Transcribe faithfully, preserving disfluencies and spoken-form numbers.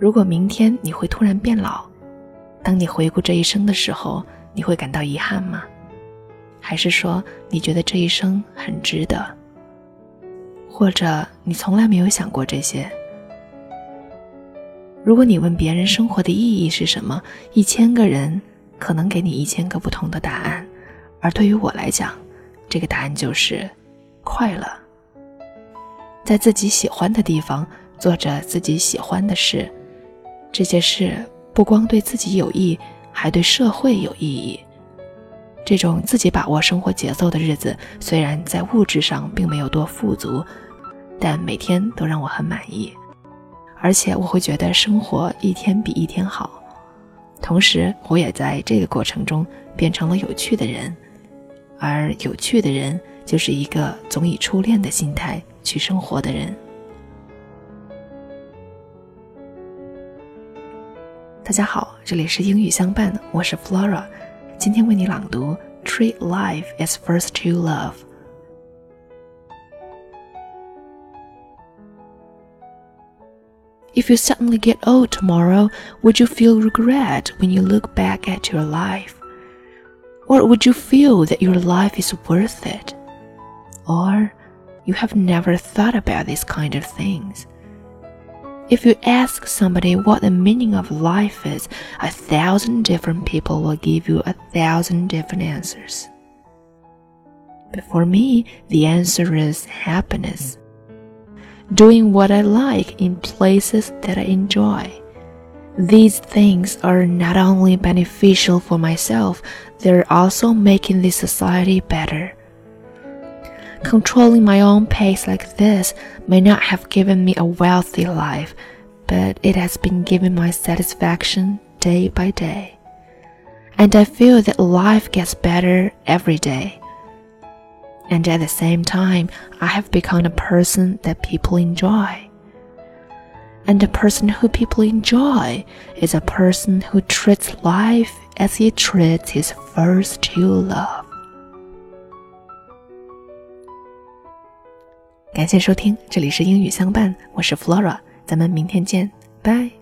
如果明天你会突然变老，当你回顾这一生的时候，你会感到遗憾吗？还是说你觉得这一生很值得？或者你从来没有想过这些？如果你问别人生活的意义是什么，一千个人可能给你一千个不同的答案，而对于我来讲，这个答案就是快乐。在自己喜欢的地方，做着自己喜欢的事，这些事不光对自己有益，还对社会有意义。这种自己把握生活节奏的日子，虽然在物质上并没有多富足，但每天都让我很满意，而且我会觉得生活一天比一天好。同时，我也在这个过程中变成了有趣的人，而有趣的人就是一个总以初恋的心态去生活的人。大家好，这里是英语相伴，我是 Flora， 今天为你朗读 Treat Life as First True Love。 If you suddenly get old tomorrow, would you feel regret when you look back at your life? Or would you feel that your life is worth it? Or you have never thought about these kind of things?If you ask somebody what the meaning of life is, a thousand different people will give you a thousand different answers. But for me, the answer is happiness. Doing what I like in places that I enjoy. These things are not only beneficial for myself, they're also making this society better.Controlling my own pace like this may not have given me a wealthy life, but it has been giving my satisfaction day by day. And I feel that life gets better every day. And at the same time, I have become a person that people enjoy. And a person who people enjoy is a person who treats life as he treats his first true love.感谢收听，这里是英语相伴，我是 Flora， 咱们明天见，拜。